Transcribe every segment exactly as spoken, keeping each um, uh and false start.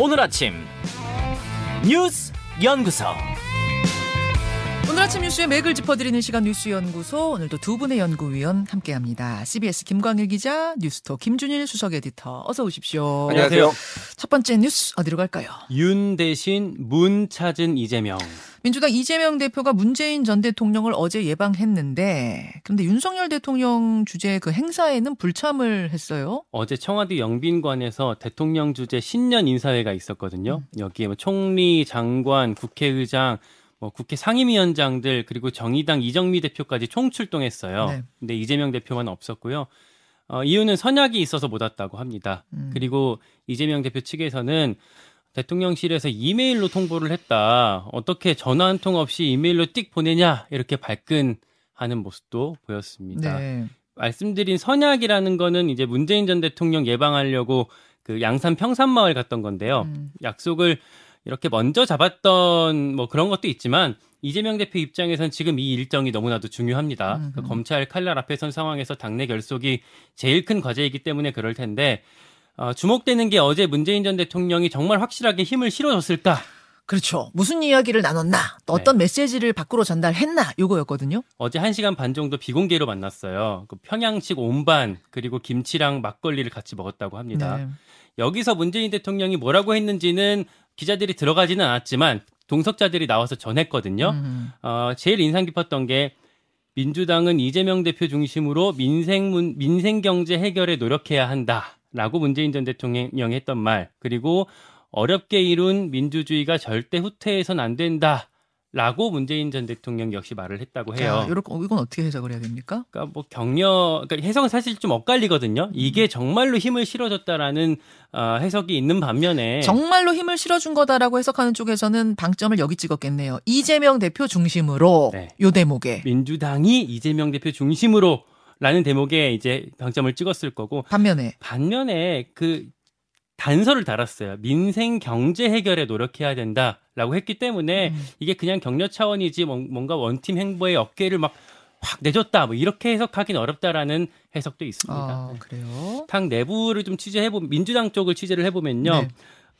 오늘 아침 뉴스 연구소. 오늘 아침 뉴스의 맥을 짚어드리는 시간 뉴스 연구소. 오늘도 두 분의 연구위원 함께합니다. 씨비에스 김광일 기자, 뉴스톱 김준일 수석 에디터. 어서 오십시오. 안녕하세요. 첫 번째 뉴스 어디로 갈까요? 윤 대신 문 찾은 이재명. 민주당 이재명 대표가 문재인 전 대통령을 어제 예방했는데, 그런데 윤석열 대통령 주재 그 행사에는 불참을 했어요. 어제 청와대 영빈관에서 대통령 주재 신년 인사회가 있었거든요. 음. 여기에 뭐 총리, 장관, 국회의장, 뭐 국회 상임위원장들, 그리고 정의당 이정미 대표까지 총출동했어요. 네. 근데 이재명 대표만 없었고요. 어, 이유는 선약이 있어서 못 왔다고 합니다. 음. 그리고 이재명 대표 측에서는 대통령실에서 이메일로 통보를 했다. 어떻게 전화 한 통 없이 이메일로 띡 보내냐, 이렇게 발끈하는 모습도 보였습니다. 네. 말씀드린 선약이라는 거는 이제 문재인 전 대통령 예방하려고 그 양산 평산마을 갔던 건데요. 음. 약속을 이렇게 먼저 잡았던 뭐 그런 것도 있지만 이재명 대표 입장에선 지금 이 일정이 너무나도 중요합니다. 음. 그 검찰 칼날 앞에 선 상황에서 당내 결속이 제일 큰 과제이기 때문에 그럴 텐데, 어, 주목되는 게 어제 문재인 전 대통령이 정말 확실하게 힘을 실어줬을까? 그렇죠. 무슨 이야기를 나눴나? 또 어떤 네. 메시지를 밖으로 전달했나? 요거였거든요. 어제 한 시간 반 정도 비공개로 만났어요. 그 평양식 온반, 그리고 김치랑 막걸리를 같이 먹었다고 합니다. 네. 여기서 문재인 대통령이 뭐라고 했는지는 기자들이 들어가지는 않았지만 동석자들이 나와서 전했거든요. 음. 어, 제일 인상 깊었던 게, 민주당은 이재명 대표 중심으로 민생 문, 민생 경제 해결에 노력해야 한다. 라고 문재인 전 대통령이 했던 말, 그리고 어렵게 이룬 민주주의가 절대 후퇴해서는 안 된다. 라고 문재인 전 대통령 역시 말을 했다고 해요. 아, 이건 어떻게 해석을 해야 됩니까? 그러니까 뭐 격려, 그러니까 해석은 사실 좀 엇갈리거든요. 이게 정말로 힘을 실어줬다라는 어, 해석이 있는 반면에, 정말로 힘을 실어준 거다라고 해석하는 쪽에서는 방점을 여기 찍었겠네요. 이재명 대표 중심으로, 네. 요 대목에 민주당이 이재명 대표 중심으로 라는 대목에 이제 방점을 찍었을 거고, 반면에 반면에 그 단서를 달았어요. 민생 경제 해결에 노력해야 된다라고 했기 때문에 음. 이게 그냥 격려 차원이지 뭔가 원팀 행보에 어깨를 막 확 내줬다, 뭐 이렇게 해석하긴 어렵다라는 해석도 있습니다. 아, 그래요? 당 내부를 좀 취재해 보면, 민주당 쪽을 취재를 해보면요. 네.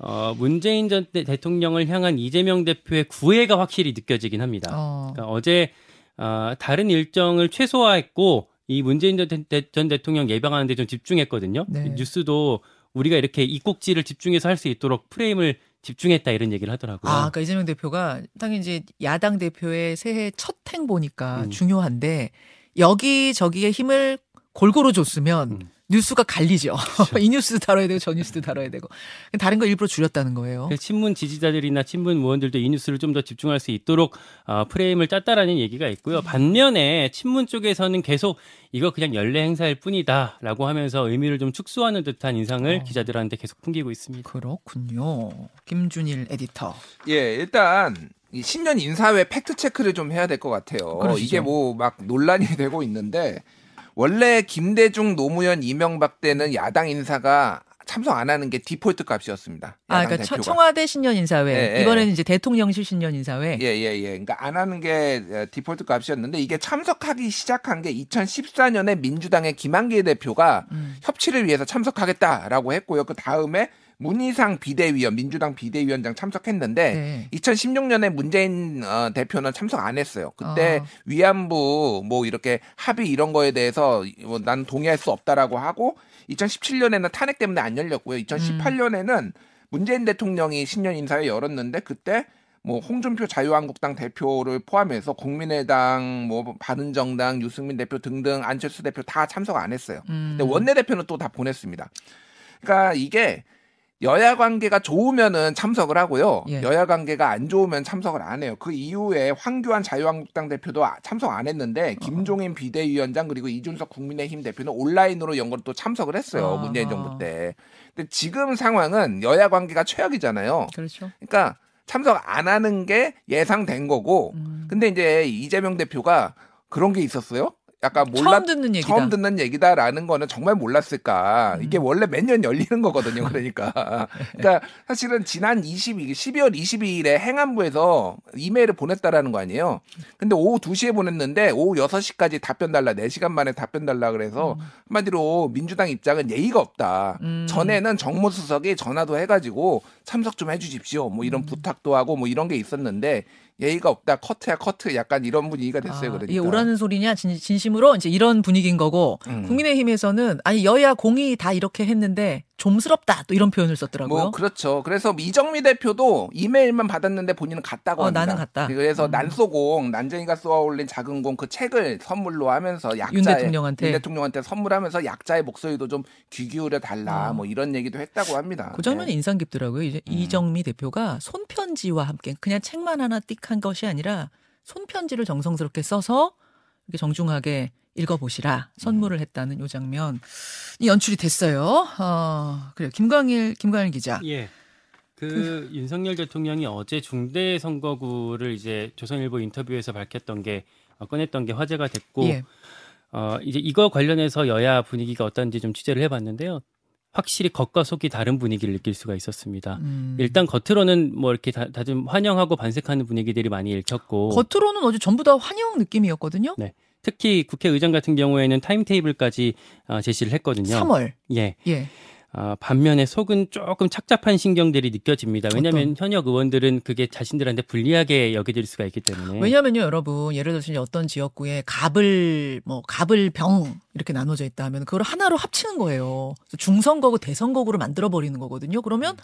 어, 문재인 전 대통령을 향한 이재명 대표의 구애가 확실히 느껴지긴 합니다. 어. 그러니까 어제 어, 다른 일정을 최소화했고 이 문재인 전, 대, 전 대통령 예방하는 데 좀 집중했거든요. 네. 뉴스도 우리가 이렇게 이 꼭지를 집중해서 할 수 있도록 프레임을 집중했다, 이런 얘기를 하더라고요. 아, 그러니까 이재명 대표가 당연히 이제 야당 대표의 새해 첫 행보니까 음. 중요한데 여기저기에 힘을 골고루 줬으면 음. 뉴스가 갈리죠. 그렇죠. 이 뉴스도 다뤄야 되고 저 뉴스도 다뤄야 되고, 다른 거 일부러 줄였다는 거예요. 친문 지지자들이나 친문 의원들도 이 뉴스를 좀 더 집중할 수 있도록 어, 프레임을 짰다라는 얘기가 있고요. 반면에 친문 쪽에서는 계속 이거 그냥 연례 행사일 뿐이다라고 하면서 의미를 좀 축소하는 듯한 인상을 어. 기자들한테 계속 풍기고 있습니다. 그렇군요. 김준일 에디터. 예, 일단 이 신년 인사회 팩트 체크를 좀 해야 될 것 같아요. 그러시죠. 이게 뭐 막 논란이 되고 있는데, 원래 김대중, 노무현, 이명박 때는 야당 인사가 참석 안 하는 게 디폴트 값이었습니다. 아, 그러니까 대표가. 청와대 신년 인사회, 예, 예. 이번에는 이제 대통령실 신년 인사회. 예예예. 예. 그러니까 안 하는 게 디폴트 값이었는데, 이게 참석하기 시작한 게 이천십사 년에 민주당의 김한길 대표가 음. 협치를 위해서 참석하겠다라고 했고요. 그 다음에 문희상 비대위원, 민주당 비대위원장 참석했는데, 네. 이천십육 년에 문재인 어, 대표는 참석 안 했어요. 그때 어. 위안부 뭐 이렇게 합의 이런 거에 대해서 뭐 난 동의할 수 없다라고 하고, 이천십칠 년에는 탄핵 때문에 안 열렸고요. 이천십팔 년에는 음. 문재인 대통령이 신년 인사회 열었는데, 그때 뭐 홍준표 자유한국당 대표를 포함해서 국민의당, 뭐 바른정당, 유승민 대표 등등 안철수 대표 다 참석 안 했어요. 음. 근데 원내대표는 또 다 보냈습니다. 그러니까 이게 여야 관계가 좋으면은 참석을 하고요. 예. 여야 관계가 안 좋으면 참석을 안 해요. 그 이후에 황교안 자유한국당 대표도 참석 안 했는데, 김종인 비대위원장 그리고 이준석 국민의힘 대표는 온라인으로 연거를 또 참석을 했어요. 아. 문재인 정부 때. 근데 지금 상황은 여야 관계가 최악이잖아요. 그렇죠. 그러니까 참석 안 하는 게 예상된 거고. 음. 근데 이제 이재명 대표가 그런 게 있었어요. 약간 몰랐, 처음 듣는 얘기다. 처음 듣는 얘기다라는 거는 정말 몰랐을까. 음. 이게 원래 매년 열리는 거거든요. 그러니까. 그러니까 사실은 지난 이십이 일, 십이월 이십이일에 행안부에서 이메일을 보냈다라는 거 아니에요. 근데 오후 두시에 보냈는데 오후 여섯시까지 답변 달라. 네시간 만에 답변 달라 그래서 음. 한마디로 민주당 입장은 예의가 없다. 음. 전에는 정무수석이 전화도 해가지고 참석 좀 해주십시오. 뭐 이런 음. 부탁도 하고 뭐 이런 게 있었는데 예의가 없다. 커트야 커트. 약간 이런 분위기가 됐어요. 아, 그러니까. 이게 오라는 소리냐. 진, 진심으로 이제 이런 분위기인 거고 음. 국민의힘에서는 아니 여야 공이 다 이렇게 했는데 좀스럽다. 또 이런 표현을 썼더라고요. 뭐 그렇죠. 그래서 이정미 대표도 이메일만 받았는데 본인은 갔다고 어, 합니다. 나는 갔다. 그래서 음. 난소공, 난쟁이가 쏘아올린 작은 공 그 책을 선물로 하면서 약자의, 윤 대통령한테. 윤 대통령한테 선물하면서 약자의 목소리도 좀 귀 기울여 달라. 어. 뭐 이런 얘기도 했다고 합니다. 그 장면이 네. 인상 깊더라고요. 이제 음. 이정미 대표가 손편지와 함께 그냥 책만 하나 띡 한 것이 아니라 손편지를 정성스럽게 써서 이렇게 정중하게 읽어보시라 선물을 했다는 이 장면이 연출이 됐어요. 어, 그래요. 김광일 김광일 기자. 예. 그 윤석열 대통령이 어제 중대 선거구를 이제 조선일보 인터뷰에서 밝혔던 게 꺼냈던 게 화제가 됐고 예. 어, 이제 이거 관련해서 여야 분위기가 어떤지 좀 취재를 해봤는데요. 확실히 겉과 속이 다른 분위기를 느낄 수가 있었습니다. 음. 일단 겉으로는 뭐 이렇게 다, 다 좀 환영하고 반색하는 분위기들이 많이 읽혔고 겉으로는 어제 전부 다 환영 느낌이었거든요. 네. 특히 국회의장 같은 경우에는 타임테이블까지 어, 제시를 했거든요. 삼월. 예. 예. 어, 반면에 속은 조금 착잡한 신경들이 느껴집니다. 왜냐하면 어떤. 현역 의원들은 그게 자신들한테 불리하게 여겨질 수가 있기 때문에. 왜냐면요, 여러분. 예를 들어서 어떤 지역구에 갑을 뭐 갑을 병 이렇게 나눠져 있다 하면 그걸 하나로 합치는 거예요. 중선거구, 대선거구를 만들어 버리는 거거든요. 그러면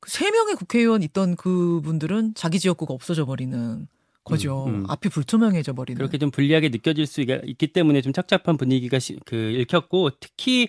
그 세 명의 국회의원 있던 그분들은 자기 지역구가 없어져 버리는. 거죠. 음, 음. 앞이 불투명해져 버리는. 그렇게 좀 불리하게 느껴질 수 있기 때문에 좀 착잡한 분위기가 시, 그 읽혔고 특히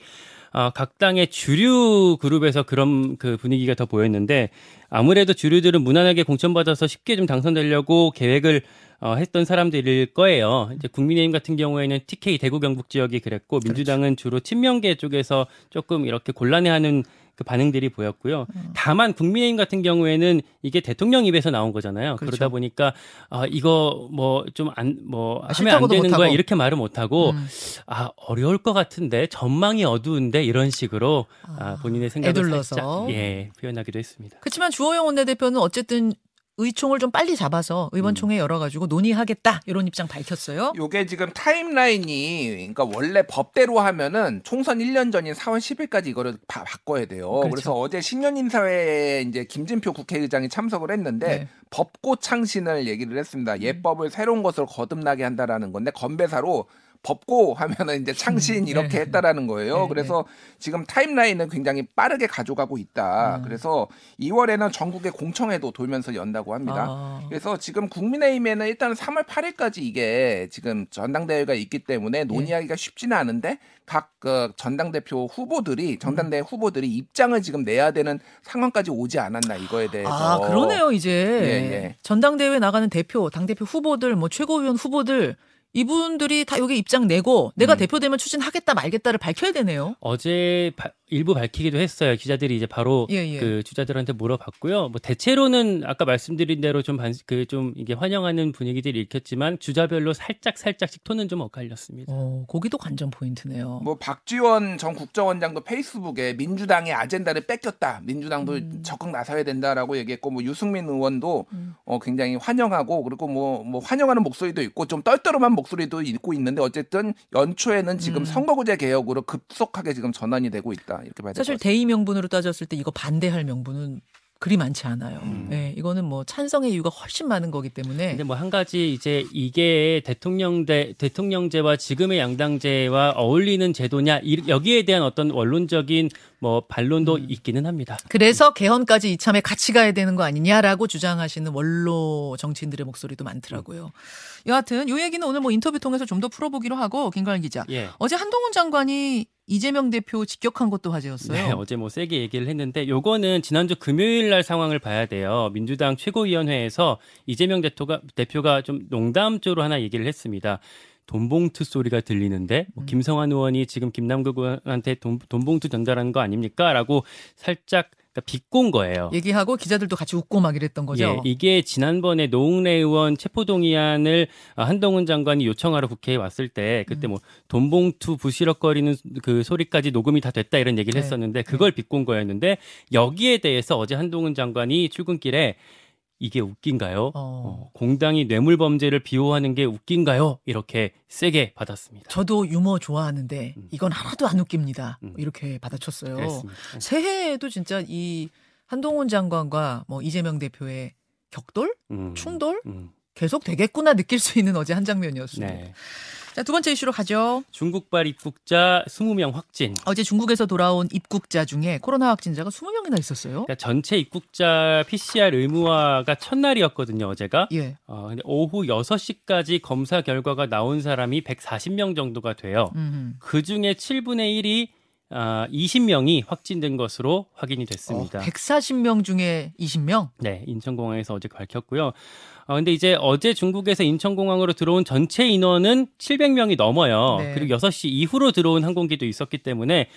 어, 각 당의 주류 그룹에서 그런 그 분위기가 더 보였는데 아무래도 주류들은 무난하게 공천받아서 쉽게 좀 당선되려고 계획을 어, 했던 사람들일 거예요. 이제 국민의힘 같은 경우에는 티케이 대구 경북 지역이 그랬고 민주당은 그렇죠. 주로 친명계 쪽에서 조금 이렇게 곤란해하는 그 반응들이 보였고요. 음. 다만 국민의힘 같은 경우에는 이게 대통령 입에서 나온 거잖아요. 그렇죠. 그러다 보니까 아, 이거 뭐 좀 안 뭐 아, 하면 안 되는 못하고. 거야 이렇게 말을 못하고 음. 아 어려울 것 같은데 전망이 어두운데 이런 식으로 아, 본인의 생각을 애둘러서. 살짝 예, 표현하기도 했습니다. 그렇지만 주호영 원내대표는 어쨌든 의총을 좀 빨리 잡아서 의원총회 열어가지고 논의하겠다 이런 입장 밝혔어요. 이게 지금 타임라인이 그러니까 원래 법대로 하면은 총선 일 년 전인 사월 십일까지 이거를 바, 바꿔야 돼요. 그렇죠. 그래서 어제 신년 인사회에 이제 김진표 국회의장이 참석을 했는데 네. 법고창신을 얘기를 했습니다. 예법을 새로운 것으로 거듭나게 한다라는 건데 건배사로. 법고 하면은 이제 창신 이렇게 했다라는 거예요. 네, 그래서 네. 지금 타임라인은 굉장히 빠르게 가져가고 있다. 음. 그래서 이월에는 전국의 공청회도 돌면서 연다고 합니다. 아. 그래서 지금 국민의힘에는 일단 삼월 팔일까지 이게 지금 전당대회가 있기 때문에 논의하기가 네. 쉽지는 않은데 각 그 전당대표 후보들이 전당대회 음. 후보들이 입장을 지금 내야 되는 상황까지 오지 않았나 이거에 대해서. 아 그러네요. 이제 예, 예. 전당대회 나가는 대표, 당대표 후보들, 뭐 최고위원 후보들. 이분들이 다 여기 입장 내고 내가 음. 대표되면 추진하겠다 말겠다를 밝혀야 되네요. 어제 바, 일부 밝히기도 했어요. 기자들이 이제 바로 예, 예. 그 주자들한테 물어봤고요. 뭐 대체로는 아까 말씀드린 대로 좀 그 좀 이게 환영하는 분위기들이 읽혔지만 주자별로 살짝 살짝씩 톤은 좀 엇갈렸습니다. 어, 거기도 관전 포인트네요. 뭐 박지원 전 국정원장도 페이스북에 민주당의 아젠다를 뺏겼다. 민주당도 음. 적극 나서야 된다라고 얘기했고 뭐 유승민 의원도 음. 어, 굉장히 환영하고 그리고 뭐, 뭐 환영하는 목소리도 있고 좀 떨떠름한 목소리도 읽고 있는데 어쨌든 연초에는 지금 음. 선거구제 개혁으로 급속하게 지금 전환이 되고 있다. 이렇게 봐야 될 것 같습니다. 사실 대의 명분으로 따졌을 때 이거 반대할 명분은 그리 많지 않아요. 음. 네, 이거는 뭐 찬성의 이유가 훨씬 많은 거기 때문에. 근데 뭐 한 가지 이제 이게 대통령제, 대통령제와 지금의 양당제와 어울리는 제도냐 여기에 대한 어떤 원론적인 뭐 반론도 음. 있기는 합니다. 그래서 개헌까지 이참에 같이 가야 되는 거 아니냐라고 주장하시는 원로 정치인들의 목소리도 많더라고요. 음. 여하튼 이 얘기는 오늘 뭐 인터뷰 통해서 좀 더 풀어보기로 하고 김관일 기자. 예. 어제 한동훈 장관이 이재명 대표 직격한 것도 화제였어요. 네, 어제 뭐 세게 얘기를 했는데 요거는 지난주 금요일 날 상황을 봐야 돼요. 민주당 최고위원회에서 이재명 대표가, 대표가 좀 농담조로 하나 얘기를 했습니다. 돈봉투 소리가 들리는데 뭐 김성환 의원이 지금 김남국 의원한테 돈, 돈봉투 전달하는 거 아닙니까? 라고 살짝 그러니까 비꼰 거예요. 얘기하고 기자들도 같이 웃고 막 이랬던 거죠. 예, 이게 지난번에 노웅래 의원 체포동의안을 한동훈 장관이 요청하러 국회에 왔을 때 그때 뭐 돈봉투 부시럭거리는 그 소리까지 녹음이 다 됐다 이런 얘기를 했었는데 그걸 비꼰 거였는데 여기에 대해서 어제 한동훈 장관이 출근길에 이게 웃긴가요? 어. 어, 공당이 뇌물 범죄를 비호하는 게 웃긴가요? 이렇게 세게 받았습니다. 저도 유머 좋아하는데 음. 이건 하나도 안 웃깁니다. 음. 이렇게 받아쳤어요. 그랬습니다. 새해에도 진짜 이 한동훈 장관과 뭐 이재명 대표의 격돌, 음. 충돌 음. 계속 되겠구나 느낄 수 있는 어제 한 장면이었습니다. 네. 자, 두 번째 이슈로 가죠. 중국발 입국자 이십 명 확진. 어제 중국에서 돌아온 입국자 중에 코로나 확진자가 이십 명이나 있었어요. 그러니까 전체 입국자 피씨아르 의무화가 첫날이었거든요. 어제가. 예. 어, 근데 오후 여섯 시까지 검사 결과가 나온 사람이 백사십 명 정도가 돼요. 음흠. 그중에 칠분의 일이 아, 이십 명이 확진된 것으로 확인이 됐습니다. 어, 백사십 명 중에 이십 명? 네, 인천공항에서 어제 밝혔고요. 그런데 어, 이제 어제 중국에서 인천공항으로 들어온 전체 인원은 칠백 명이 넘어요. 네. 그리고 여섯 시 이후로 들어온 항공기도 있었기 때문에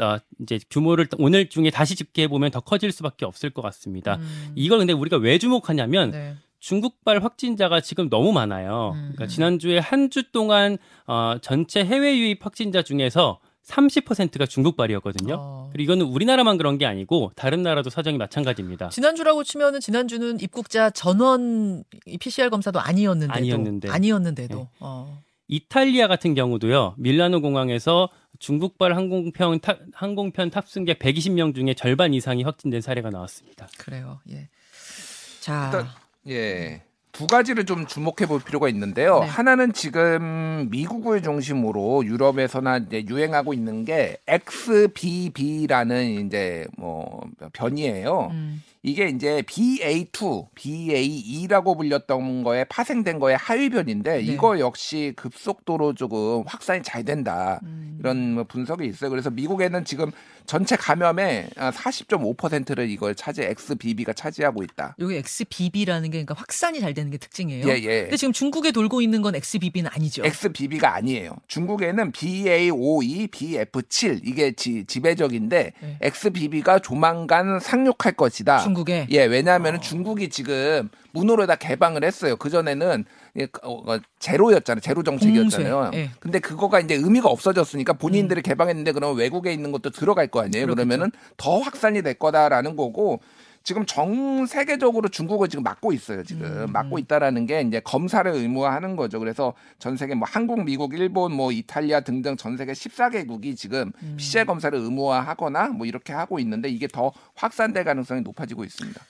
아, 이제 규모를 오늘 중에 다시 집계해보면 더 커질 수밖에 없을 것 같습니다. 음. 이걸 근데 우리가 왜 주목하냐면 네. 중국발 확진자가 지금 너무 많아요. 음. 그러니까 지난주에 한 주 동안 어, 전체 해외 유입 확진자 중에서 삼십 퍼센트가 중국발이었거든요. 어. 그리고 이거는 우리나라만 그런 게 아니고 다른 나라도 사정이 마찬가지입니다. 지난주라고 치면은 지난주는 입국자 전원 피씨아르 검사도 아니었는데도 아니었는데. 아니었는데도 네. 어. 이탈리아 같은 경우도요. 밀라노 공항에서 중국발 항공편, 타, 항공편 탑승객 백이십 명 중에 절반 이상이 확진된 사례가 나왔습니다. 그래요. 예. 자, 일단, 예. 두 가지를 좀 주목해 볼 필요가 있는데요. 네. 하나는 지금 미국을 중심으로 유럽에서나 이제 유행하고 있는 게 엑스비비라는 이제 뭐 변이예요. 음. 이게 이제 비에이 투, 비에이 투라고 불렸던 거에 파생된 거의 하위 변인데 네. 이거 역시 급속도로 조금 확산이 잘 된다. 음. 이런 분석이 있어요. 그래서 미국에는 지금 전체 감염의 사십 점 오 퍼센트를 이걸 차지 엑스비비가 차지하고 있다. 여기 엑스비비라는 게 그러니까 확산이 잘 되는 게 특징이에요. 예, 예. 근데 지금 중국에 돌고 있는 건 엑스비비는 아니죠. 엑스비비가 아니에요. 중국에는 비에이 오, 이, 비에프 칠 이게 지, 지배적인데 네. 엑스비비가 조만간 상륙할 것이다. 중국에? 예, 왜냐하면 어. 중국이 지금 문으로 다 개방을 했어요. 그전에는 제로였잖아요. 제로 정책이었잖아요. 네. 근데 그거가 이제 의미가 없어졌으니까 본인들이 음. 개방했는데 그러면 외국에 있는 것도 들어갈 거 아니에요. 그렇겠죠. 그러면은 더 확산이 될 거다라는 거고 지금 전 세계적으로 중국을 지금 막고 있어요. 지금 음. 막고 있다라는 게 이제 검사를 의무화하는 거죠. 그래서 전 세계 뭐 한국, 미국, 일본, 뭐 이탈리아 등등 전 세계 십사 개국이 지금 음. 피씨아르 검사를 의무화하거나 뭐 이렇게 하고 있는데 이게 더 확산될 가능성이 높아지고 있습니다.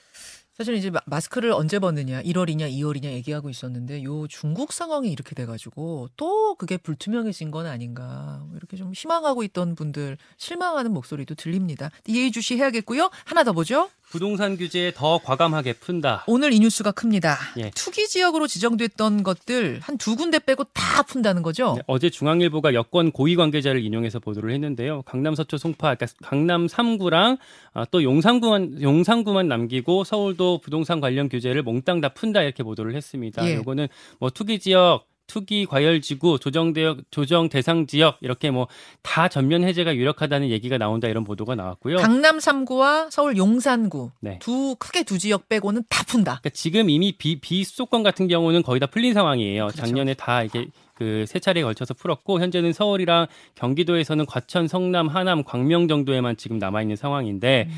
사실 이제 마스크를 언제 벗느냐, 일월이냐, 이월이냐 얘기하고 있었는데 요 중국 상황이 이렇게 돼가지고 또 그게 불투명해진 건 아닌가 이렇게 좀 희망하고 있던 분들 실망하는 목소리도 들립니다. 예의주시해야겠고요. 하나 더 보죠. 부동산 규제 더 과감하게 푼다. 오늘 이 뉴스가 큽니다. 예. 투기 지역으로 지정됐던 것들 한두 군데 빼고 다 푼다는 거죠? 네, 어제 중앙일보가 여권 고위 관계자를 인용해서 보도를 했는데요. 강남, 서초, 송파, 그러니까 강남 삼 구랑 아, 또 용산구만, 용산구만 남기고 서울도 부동산 관련 규제를 몽땅 다 푼다 이렇게 보도를 했습니다. 예. 이거는 뭐 투기 지역. 투기 과열 지구, 조정 대역, 조정 대상 지역 이렇게 뭐 다 전면 해제가 유력하다는 얘기가 나온다 이런 보도가 나왔고요. 강남 삼 구와 서울 용산구 네. 두 크게 두 지역 빼고는 다 푼다. 그러니까 지금 이미 비, 비수도권 같은 경우는 거의 다 풀린 상황이에요. 그렇죠. 작년에 다 이게 그 세 차례에 걸쳐서 풀었고 현재는 서울이랑 경기도에서는 과천, 성남, 하남, 광명 정도에만 지금 남아 있는 상황인데. 음.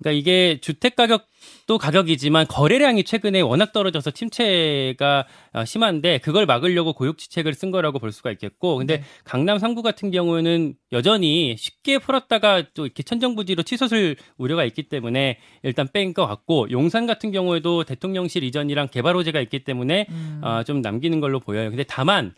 그러니까 이게 주택 가격도 가격이지만 거래량이 최근에 워낙 떨어져서 침체가 심한데 그걸 막으려고 고육지책을 쓴 거라고 볼 수가 있겠고 근데 네. 강남 삼 구 같은 경우에는 여전히 쉽게 풀었다가 또 이렇게 천정부지로 치솟을 우려가 있기 때문에 일단 뺀 것 같고 용산 같은 경우에도 대통령실 이전이랑 개발 호재가 있기 때문에 음. 어, 좀 남기는 걸로 보여요. 근데 다만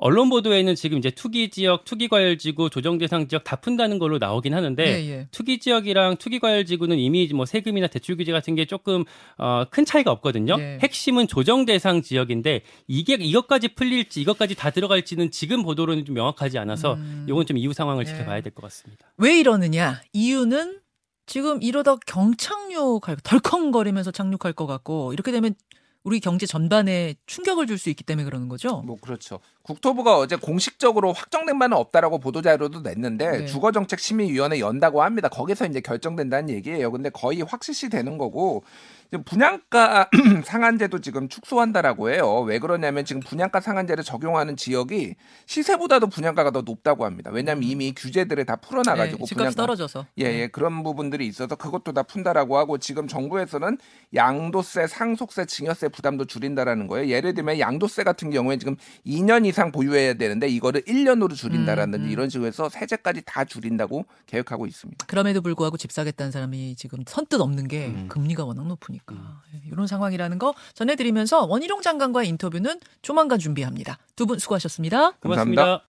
언론 보도에는 지금 이제 투기 지역, 투기 과열 지구, 조정 대상 지역 다 푼다는 걸로 나오긴 하는데 예, 예. 투기 지역이랑 투기 과열 지구는 이미 뭐 세금이나 대출 규제 같은 게 조금 어, 큰 차이가 없거든요. 예. 핵심은 조정 대상 지역인데 이게 이것까지 풀릴지 이것까지 다 들어갈지는 지금 보도로는 좀 명확하지 않아서 음. 이건 좀 이후 상황을 예. 지켜봐야 될 것 같습니다. 왜 이러느냐? 이유는 지금 이러다 경착륙할 덜컹거리면서 착륙할 것 같고 이렇게 되면 우리 경제 전반에 충격을 줄 수 있기 때문에 그러는 거죠? 뭐 그렇죠. 국토부가 어제 공식적으로 확정된 바는 없다라고 보도자료도 냈는데 네. 주거정책심의위원회 연다고 합니다. 거기서 이제 결정된다는 얘기예요. 근데 거의 확실시 되는 거고 지금 분양가 상한제도 지금 축소한다라고 해요. 왜 그러냐면 지금 분양가 상한제를 적용하는 지역이 시세보다도 분양가가 더 높다고 합니다. 왜냐하면 이미 규제들을 다 풀어놔가지고 네, 집값이 분양가, 떨어져서 예예 예, 그런 부분들이 있어서 그것도 다 푼다라고 하고 지금 정부에서는 양도세, 상속세, 증여세 부담도 줄인다라는 거예요. 예를 들면 양도세 같은 경우에 지금 이 년 이상 보유해야 되는데 이거를 일 년으로 줄인다라는 음, 음. 이런 식으로 해서 세제까지 다 줄인다고 계획하고 있습니다. 그럼에도 불구하고 집 사겠다는 사람이 지금 선뜻 없는 게 음. 금리가 워낙 높으니까 음. 이런 상황이라는 거 전해드리면서 원희룡 장관과의 인터뷰는 조만간 준비합니다. 두 분 수고하셨습니다. 고맙습니다. 감사합니다.